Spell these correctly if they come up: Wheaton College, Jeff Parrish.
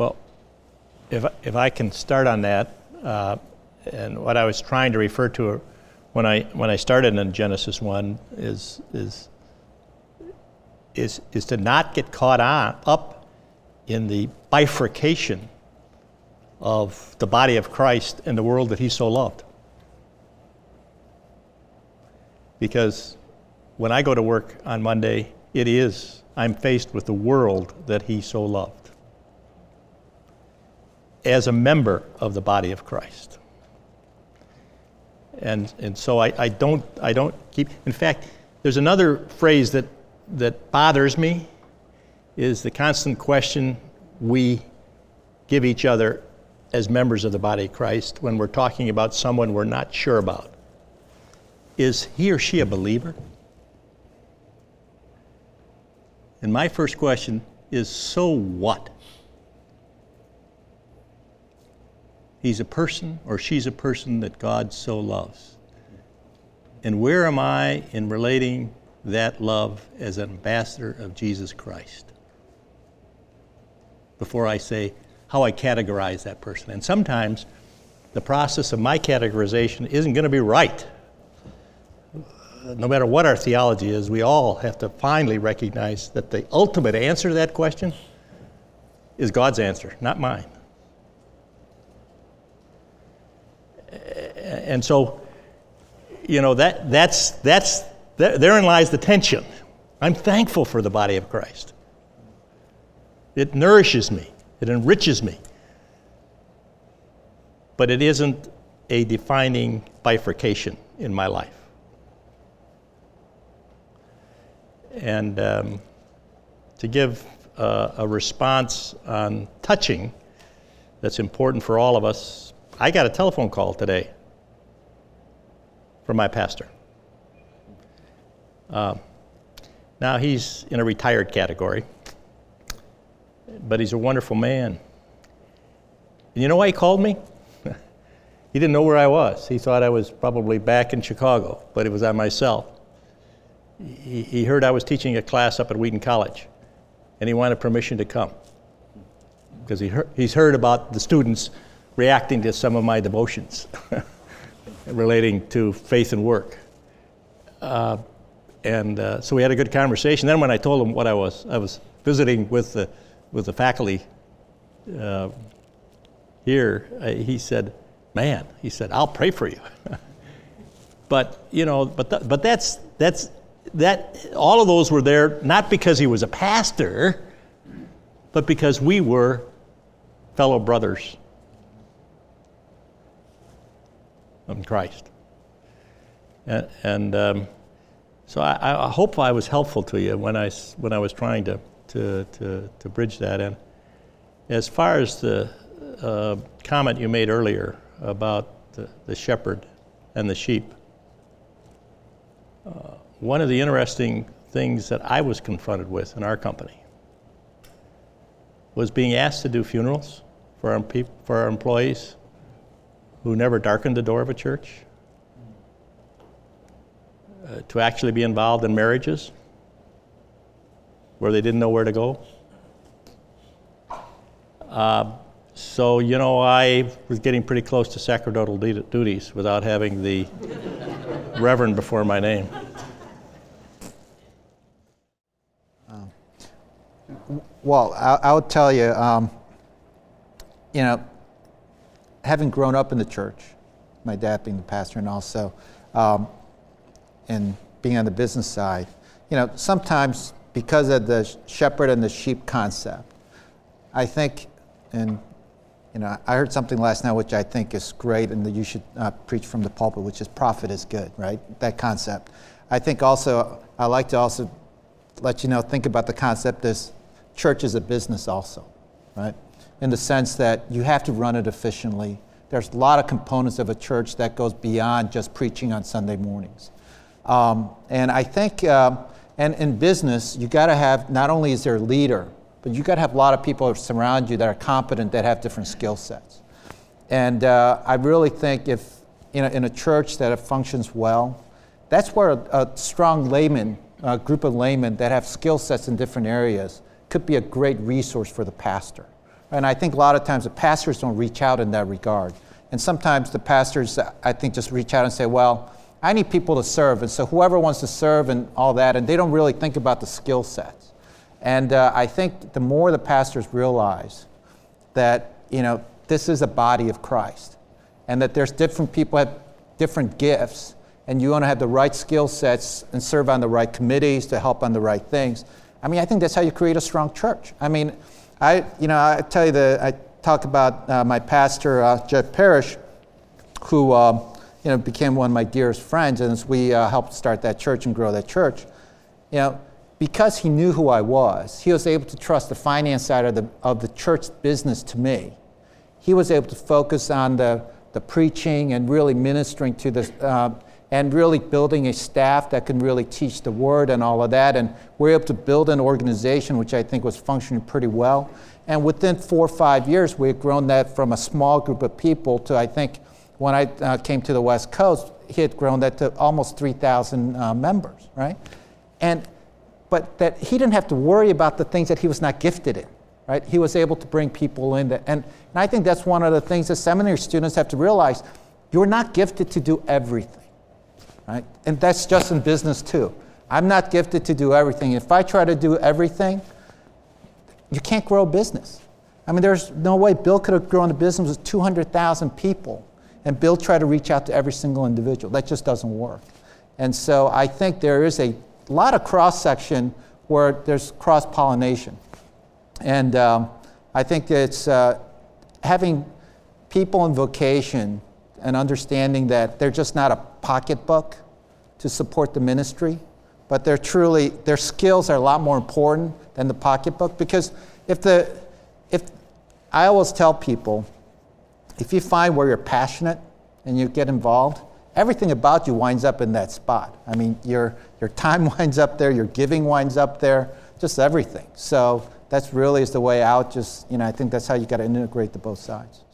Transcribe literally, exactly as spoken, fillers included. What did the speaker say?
Well, if if I can start on that, uh, and what I was trying to refer to when I when I started in Genesis one is is is is to not get caught on, up in the bifurcation of the body of Christ and the world that he so loved. Because when I go to work on Monday, it is, I'm faced with the world that he so loved as a member of the body of Christ. And and so I, I don't I don't keep, in fact, there's another phrase that that bothers me, is the constant question we give each other as members of the body of Christ when we're talking about someone we're not sure about. Is he or she a believer? And my first question is, so what? He's a person or she's a person that God so loves. And where am I in relating that love as an ambassador of Jesus Christ? Before I say how I categorize that person. And sometimes the process of my categorization isn't going to be right. No matter what our theology is, we all have to finally recognize that the ultimate answer to that question is God's answer, not mine. And so, you know, that that's that's therein lies the tension. I'm thankful for the body of Christ. It nourishes me. It enriches me. But it isn't a defining bifurcation in my life. And um, to give uh, a response on touching that's important for all of us, I got a telephone call today from my pastor. Uh, now he's in a retired category, but he's a wonderful man. And you know why he called me? He didn't know where I was. He thought I was probably back in Chicago, but it was on my cell. He, he heard I was teaching a class up at Wheaton College, and he wanted permission to come because he heard, he's heard about the students reacting to some of my devotions relating to faith and work. Uh, and uh, so we had a good conversation. Then when I told him what I was, I was visiting with the with the faculty uh, here, uh, he said, man, he said, I'll pray for you. But, you know, but th- but that's, that's, that, all of those were there, not because he was a pastor, but because we were fellow brothers in Christ. And, and um, so I, I hope I was helpful to you when I, when I was trying to To, to to bridge that. And as far as the uh, comment you made earlier about the, the shepherd and the sheep, uh, one of the interesting things that I was confronted with in our company was being asked to do funerals for our peop- for our employees who never darkened the door of a church, uh, to actually be involved in marriages where they didn't know where to go. Uh, so, you know, I was getting pretty close to sacerdotal de- duties without having the reverend before my name. Um, well, I, I would tell you, um, you know, having grown up in the church, my dad being the pastor and also, um, and being on the business side, you know, sometimes, because of the shepherd and the sheep concept. I think, and you know, I heard something last night which I think is great and that you should uh, preach from the pulpit, which is profit is good, right? That concept. I think also, I like to also let you know, think about the concept as church is a business also, right? In the sense that you have to run it efficiently. There's a lot of components of a church that goes beyond just preaching on Sunday mornings. Um, and I think, um, And in business, you got to have, not only is there a leader, but you got to have a lot of people surround you that are competent, that have different skill sets. And uh, I really think if, you know, in a church that it functions well, that's where a, a strong layman, a group of laymen that have skill sets in different areas could be a great resource for the pastor, And I think a lot of times the pastors don't reach out in that regard. And sometimes the pastors, I think, just reach out and say, well, I need people to serve. And so whoever wants to serve and all that, and they don't really think about the skill sets. And uh, I think the more the pastors realize that, you know, this is a body of Christ and that there's different people have different gifts and you want to have the right skill sets and serve on the right committees to help on the right things. I mean, I think that's how you create a strong church. I mean, I, you know, I tell you the, I talk about uh, my pastor, uh, Jeff Parrish, who, um, you know, became one of my dearest friends, and as we uh, helped start that church and grow that church, you know, because he knew who I was, he was able to trust the finance side of the of the church business to me. He was able to focus on the, the preaching and really ministering to the, uh, and really building a staff that can really teach the word and all of that, and we were able to build an organization which I think was functioning pretty well. And within four or five years, we had grown that from a small group of people to, I think, when I uh, came to the West Coast, he had grown that to almost three thousand uh, members, right? And but that he didn't have to worry about the things that he was not gifted in, right? He was able to bring people in. That, and, and I think that's one of the things that seminary students have to realize. You're not gifted to do everything, right? And that's just in business too. I'm not gifted to do everything. If I try to do everything, you can't grow a business. I mean, there's no way Bill could have grown a business with two hundred thousand people and Bill tried to reach out to every single individual. That just doesn't work. And so I think there is a lot of cross-section where there's cross-pollination. And um, I think it's uh, having people in vocation and understanding that they're just not a pocketbook to support the ministry, but they're truly, their skills are a lot more important than the pocketbook, because if the, if I always tell people, if you find where you're passionate and you get involved, everything about you winds up in that spot. I mean, your your time winds up there, your giving winds up there, just everything. So that's really is the way out. Just, you know, I think that's how you got to integrate the both sides.